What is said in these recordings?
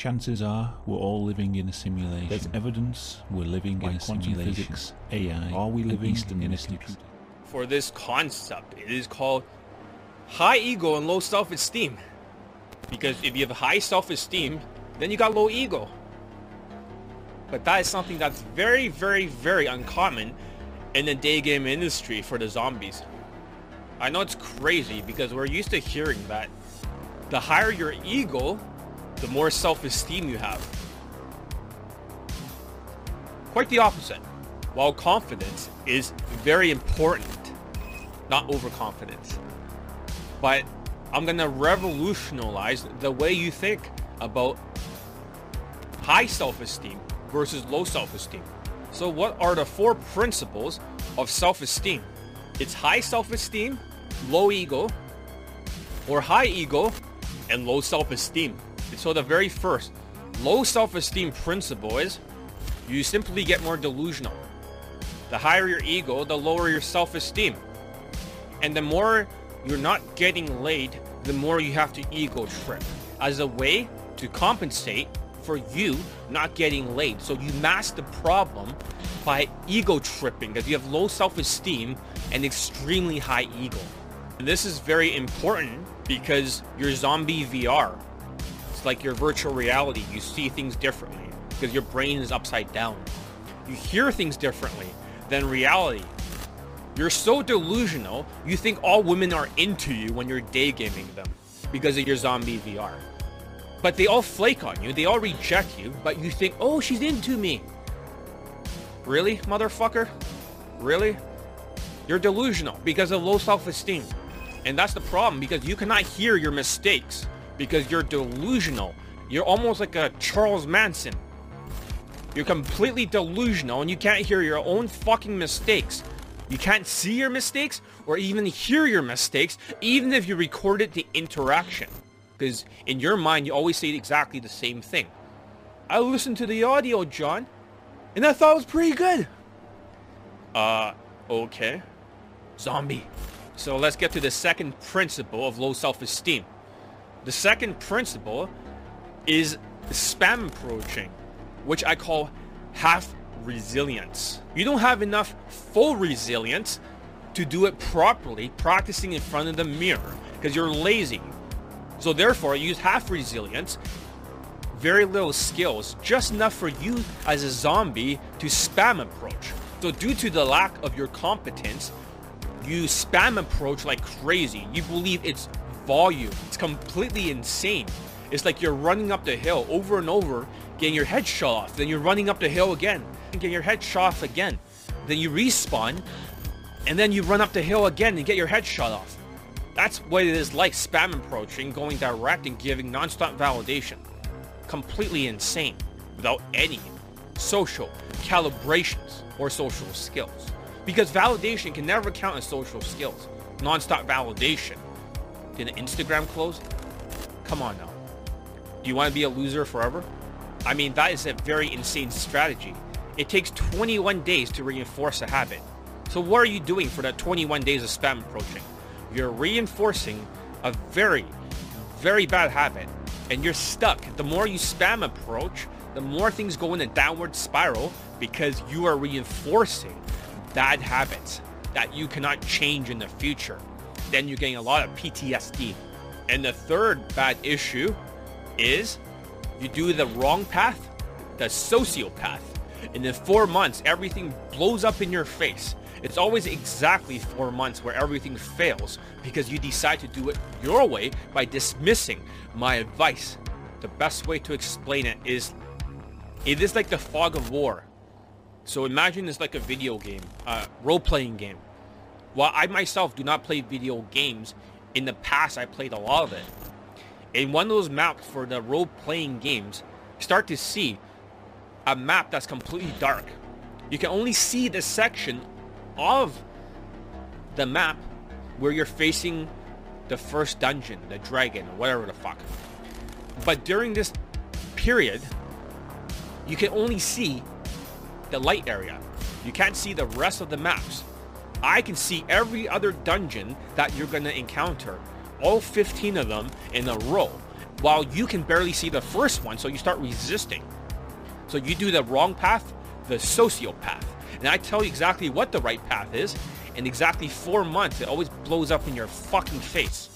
Chances are we're all living in a simulation. There's evidence we're living in a simulation. Physics, AI, are we living in a simulation? For this concept, it is called high ego and low self-esteem. Because if you have high self-esteem, then you got low ego. But that is something that's very, very, very uncommon in the day game industry for the zombies. I know it's crazy because we're used to hearing that the higher your ego, the more self-esteem you have. Quite the opposite. While confidence is very important, not overconfidence. But I'm gonna revolutionize the way you think about high self-esteem versus low self-esteem. So what are the four principles of self-esteem? It's high self-esteem, low ego, or high ego and low self-esteem. So the very first low self-esteem principle is you simply get more delusional. The higher your ego, the lower your self-esteem. And the more you're not getting laid, the more you have to ego trip as a way to compensate for you not getting laid. So you mask the problem by ego tripping because you have low self-esteem and extremely high ego. And this is very important because your zombie VR, it's like your virtual reality, you see things differently because your brain is upside down. You hear things differently than reality. You're so delusional, you think all women are into you when you're day gaming them because of your zombie VR. But they all flake on you, they all reject you, but you think, oh, she's into me. Really, motherfucker? Really? You're delusional because of low self-esteem. And that's the problem, because you cannot hear your mistakes because you're delusional. You're almost like a Charles Manson. You're completely delusional and you can't hear your own fucking mistakes. You can't see your mistakes or even hear your mistakes, even if you recorded the interaction. Because in your mind, you always say exactly the same thing. I listened to the audio, John, and I thought it was pretty good. Okay. Zombie. So let's get to the second principle of low self-esteem. The second principle is spam approaching, which I call half resilience. You don't have enough full resilience to do it properly, practicing in front of the mirror, because you're lazy. So therefore, you use half resilience, very little skills, just enough for you as a zombie to spam approach. So due to the lack of your competence, you spam approach like crazy. You believe it's volume. It's completely insane. It's like you're running up the hill over and over, getting your head shot off. Then you're running up the hill again, getting your head shot off again. Then you respawn, and then you run up the hill again and get your head shot off. That's what it is like spam approaching, going direct and giving non-stop validation. Completely insane, without any social calibrations or social skills. Because validation can never count as social skills. Non-stop validation. Did an Instagram close? Come on now. Do you want to be a loser forever? I mean, that is a very insane strategy. It takes 21 days to reinforce a habit. So what are you doing for that 21 days of spam approaching? You're reinforcing a very, very bad habit, and you're stuck. The more you spam approach, the more things go in a downward spiral because you are reinforcing bad habits that you cannot change in the future. Then you're getting a lot of PTSD. And the third bad issue is you do the wrong path, the sociopath, and in 4 months, everything blows up in your face. It's always exactly 4 months where everything fails because you decide to do it your way by dismissing my advice. The best way to explain it is like the fog of war. So imagine it's like a video game, role-playing game. While I myself do not play video games, in the past I played a lot of it. In one of those maps for the role-playing games, you start to see a map that's completely dark. You can only see the section of the map where you're facing the first dungeon, the dragon, or whatever the fuck. But during this period, you can only see the light area. You can't see the rest of the maps. I can see every other dungeon that you're gonna encounter, all 15 of them in a row. while you can barely see the first one, so you start resisting. So you do the wrong path, the sociopath. And I tell you exactly what the right path is, and exactly 4 months, it always blows up in your fucking face.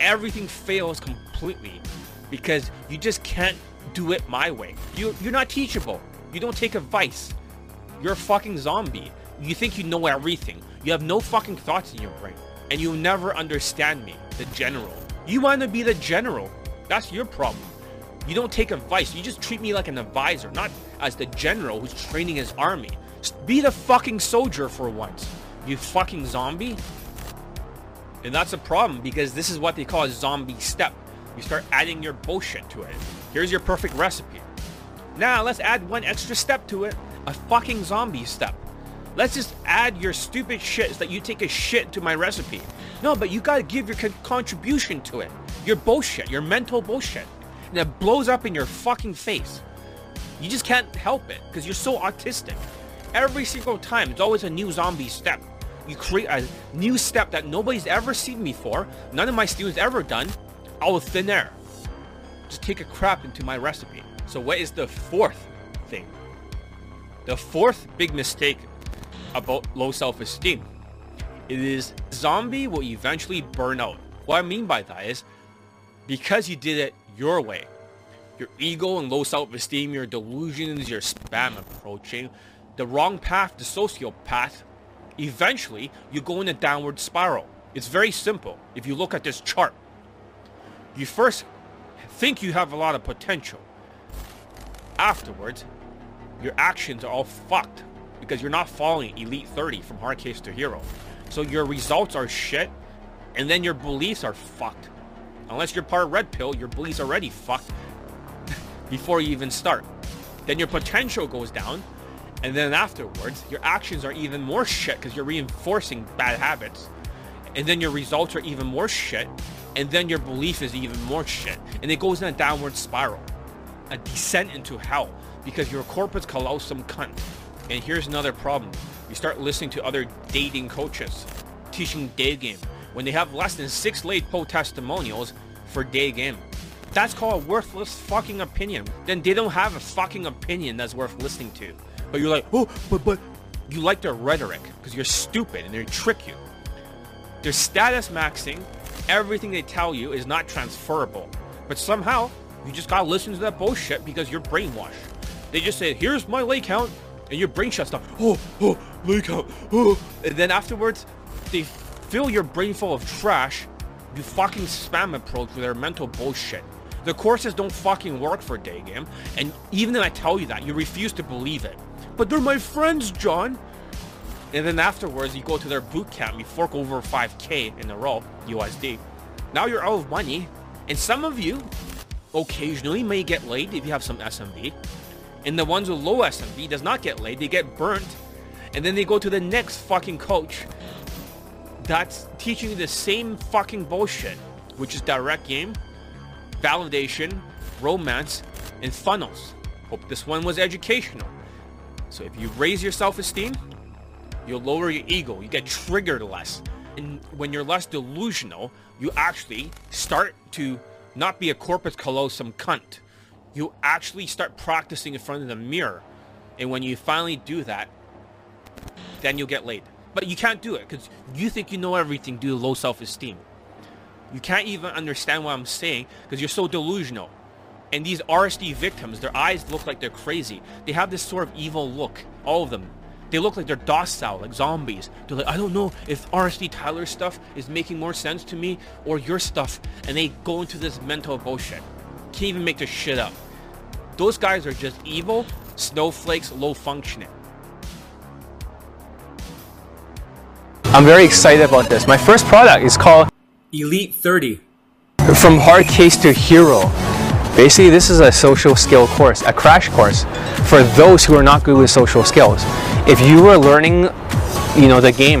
Everything fails completely because you just can't do it my way. You're not teachable. You don't take advice. You're a fucking zombie. You think you know everything. You have no fucking thoughts in your brain. And you'll never understand me, the general. You want to be the general. That's your problem. You don't take advice. You just treat me like an advisor, not as the general who's training his army. Just be the fucking soldier for once, you fucking zombie. And that's a problem, because this is what they call a zombie step. You start adding your bullshit to it. Here's your perfect recipe. Now let's add one extra step to it, a fucking zombie step. Let's just add your stupid shit so that you take a shit to my recipe. No, but you gotta give your contribution to it. Your bullshit, your mental bullshit. And it blows up in your fucking face. You just can't help it because you're so autistic. Every single time, it's always a new zombie step. You create a new step that nobody's ever seen before, none of my students ever done, out of thin air. Just take a crap into my recipe. So what is the fourth thing? The fourth big mistake about low self-esteem. It is zombie will eventually burn out. What I mean by that is, because you did it your way, your ego and low self-esteem, your delusions, your spam approaching, the wrong path, the sociopath, eventually you go in a downward spiral. It's very simple. If you look at this chart, you first think you have a lot of potential. Afterwards, your actions are all fucked because you're not following Elite 30 from Hard Case to Hero. So your results are shit, and then your beliefs are fucked. Unless you're part red pill, your beliefs are already fucked before you even start. Then your potential goes down, and then afterwards, your actions are even more shit because you're reinforcing bad habits. And then your results are even more shit. And then your belief is even more shit. And it goes in a downward spiral, a descent into hell, because your corporate colossum cunt. And here's another problem. You start listening to other dating coaches teaching day game when they have less than 6 late poll testimonials for day game. That's called a worthless fucking opinion. Then they don't have a fucking opinion that's worth listening to. But you're like, oh, but you like their rhetoric because you're stupid and they trick you. They're status maxing. Everything they tell you is not transferable. But somehow, you just gotta listen to that bullshit because you're brainwashed. They just say, here's my lay count, and your brain shuts down. Oh, lay count, oh. And then afterwards, they fill your brain full of trash. You fucking spam approach with their mental bullshit. The courses don't fucking work for day game, and even when I tell you that, you refuse to believe it. But they're my friends, John. And then afterwards, you go to their boot camp, you fork over 5K in a row, USD. Now you're out of money, and some of you occasionally may get laid if you have some SMB. And the ones with low SMB does not get laid, they get burnt. And then they go to the next fucking coach that's teaching you the same fucking bullshit, which is direct game, validation, romance, and funnels. Hope this one was educational. So if you raise your self-esteem, you'll lower your ego, you get triggered less. And when you're less delusional, you actually start to not be a corpus callosum cunt. You actually start practicing in front of the mirror. And when you finally do that, then you'll get laid. But you can't do it because you think you know everything due to low self-esteem. You can't even understand what I'm saying because you're so delusional. And these RSD victims, their eyes look like they're crazy. They have this sort of evil look, all of them. They look like they're docile, like zombies. They're like, I don't know if RSD Tyler's stuff is making more sense to me or your stuff. And they go into this mental bullshit. Can't even make this shit up. Those guys are just evil, snowflakes, low functioning. I'm very excited about this. My first product is called Elite 30. From Hard Case to Hero. Basically, this is a social skill course, a crash course for those who are not good with social skills. If you were learning, the game,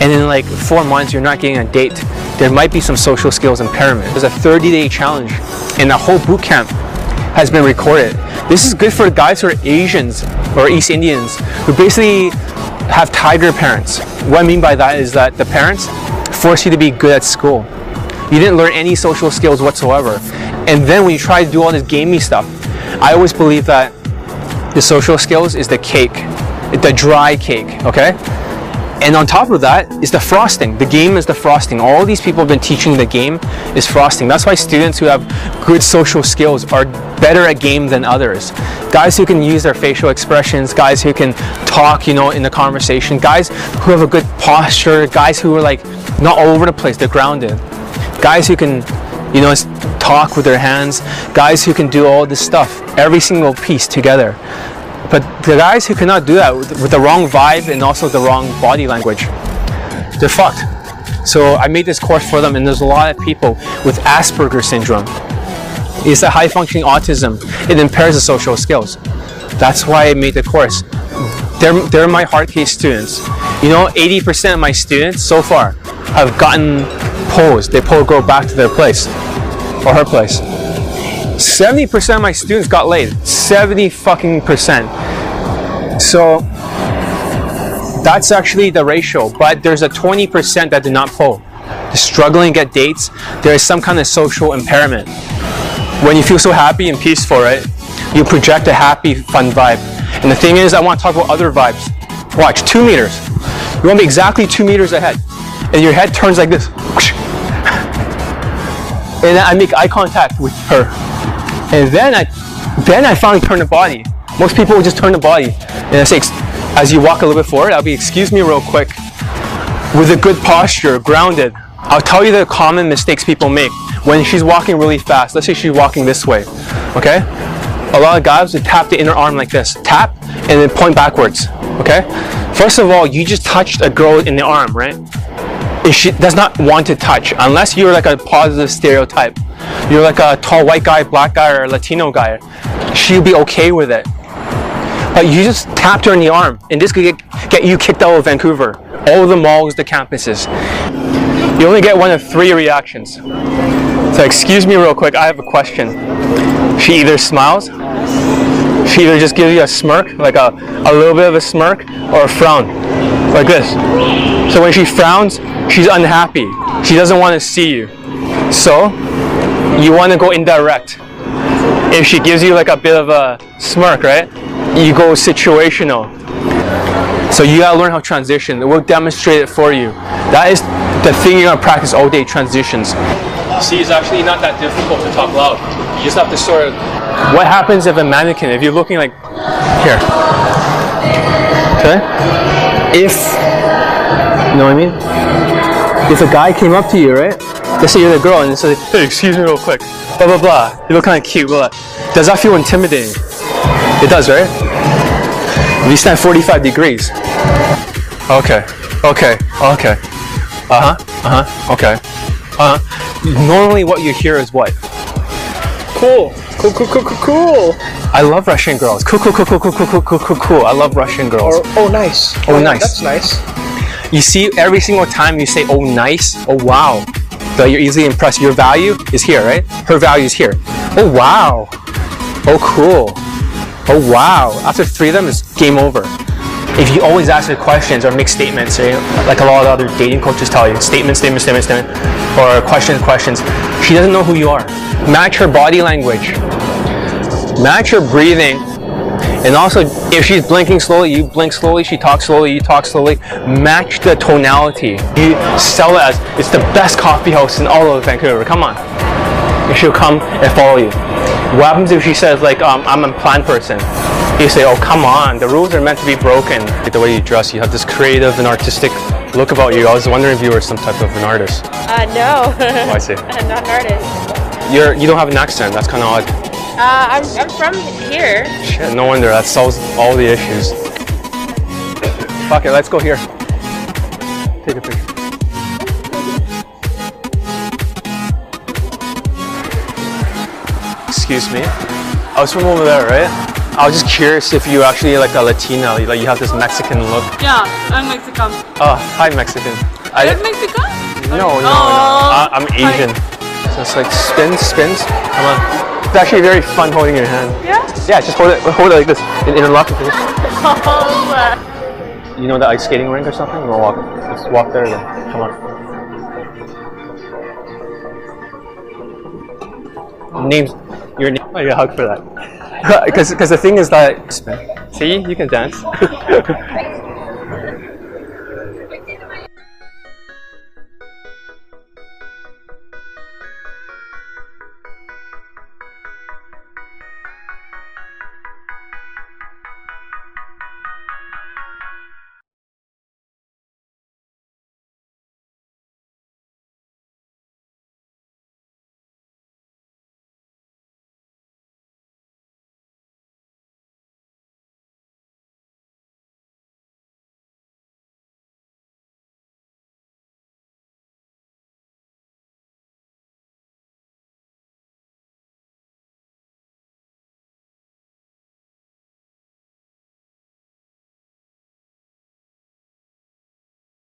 and in like 4 months you're not getting a date, there might be some social skills impairment. There's a 30-day challenge, and the whole boot camp has been recorded. This is good for guys who are Asians or East Indians who basically have tiger parents. What I mean by that is that the parents force you to be good at school. You didn't learn any social skills whatsoever. And then when you try to do all this gaming stuff, I always believe that the social skills is the cake, the dry cake, okay? And on top of that is the frosting. The game is the frosting. All these people have been teaching the game is frosting. That's why students who have good social skills are better at game than others. Guys who can use their facial expressions, guys who can talk, you know, in the conversation, guys who have a good posture, guys who are like not all over the place, they're grounded. Guys who can, you know, talk with their hands, guys who can do all this stuff, every single piece together. But the guys who cannot do that with the wrong vibe and also the wrong body language, they're fucked. So I made this course for them, and there's a lot of people with Asperger syndrome. It's a high-functioning autism. It impairs the social skills. That's why I made the course. They're my hard case students. You know, 80% of my students so far have gotten posed. They go back to their place or her place. 70% of my students got laid. 70%. So that's actually the ratio, but there's a 20% that did not poll. They're struggling to get dates. There is some kind of social impairment. When you feel so happy and peaceful, right? You project a happy, fun vibe. And the thing is, I want to talk about other vibes. Watch, 2 meters. You want to be exactly 2 meters ahead. And your head turns like this. And I make eye contact with her. And then I finally turn the body. Most people will just turn the body. And I say, as you walk a little bit forward, I'll be, excuse me real quick. With a good posture, grounded, I'll tell you the common mistakes people make. When she's walking really fast, let's say she's walking this way, okay? A lot of guys would tap the inner arm like this. Tap, and then point backwards, okay? First of all, you just touched a girl in the arm, right? And she does not want to touch, unless you're like a positive stereotype. You're like a tall white guy, black guy, or Latino guy. She'll be okay with it. But you just tapped her in the arm, and this could get you kicked out of Vancouver. All the malls, the campuses. You only get one of three reactions. So excuse me real quick, I have a question. She either smiles, she either just gives you a smirk, like a little bit of a smirk, or a frown, like this. So when she frowns, she's unhappy. She doesn't want to see you. So you want to go indirect. If she gives you like a bit of a smirk, right? You go situational. So you gotta learn how to transition. We'll demonstrate it for you. That is the thing you're gonna practice all day, transitions. See, it's actually not that difficult to talk loud. You just have to sort of... What happens if a mannequin, if you're looking like... Here. Okay? If... You know what I mean? If a guy came up to you, right? Let's say you're the girl and it's like, hey, excuse me real quick. Blah, blah, blah. You look kind of cute, blah, blah. Does that feel intimidating? It does, right? We stand 45 degrees. Okay. Okay. Okay. Uh-huh. Uh-huh. Okay. Uh-huh. Normally what you hear is what? Cool. Cool, cool, cool, cool, cool. I love Russian girls. Cool, cool, cool, cool, cool, cool, cool, cool, cool. I love Russian girls. Or, oh, nice. Oh, nice. That's nice. You see, every single time you say, oh, nice, oh, wow, that you're easily impressed. Your value is here, right? Her value is here. Oh, wow. Oh, cool. Oh, wow. After three of them, it's game over. If you always ask her questions or make statements, right? Like a lot of other dating coaches tell you, statement, statement, statement, statement, or questions, questions, she doesn't know who you are. Match her body language. Match her breathing. And also, if she's blinking slowly, you blink slowly, she talks slowly, you talk slowly. Match the tonality. You sell it as, it's the best coffee house in all of Vancouver, come on. And she'll come and follow you. What happens if she says, like, I'm a plan person? You say, oh, come on, the rules are meant to be broken. The way you dress, you have this creative and artistic look about you. I was wondering if you were some type of an artist. No. Oh, I see. I'm not an artist. You don't have an accent. That's kind of odd. I'm from here. Shit, no wonder. That solves all the issues. Fuck it, let's go here. Take a picture. Excuse me. I was from over there, right? I was just curious if you're actually like a Latina, like you have this Mexican look. Yeah, I'm Mexican. Oh, hi Mexican. You're Mexican? No, no, no. I'm Asian. Hi. So it's like spins, spins. Come on. It's actually very fun holding your hand. Yeah? Yeah, just hold it like this. Interlock it. You know the ice skating rink or something? We'll walk. Let's walk there again. Come on. names, your name. I need a hug for that. Because the thing is that, see, you can dance.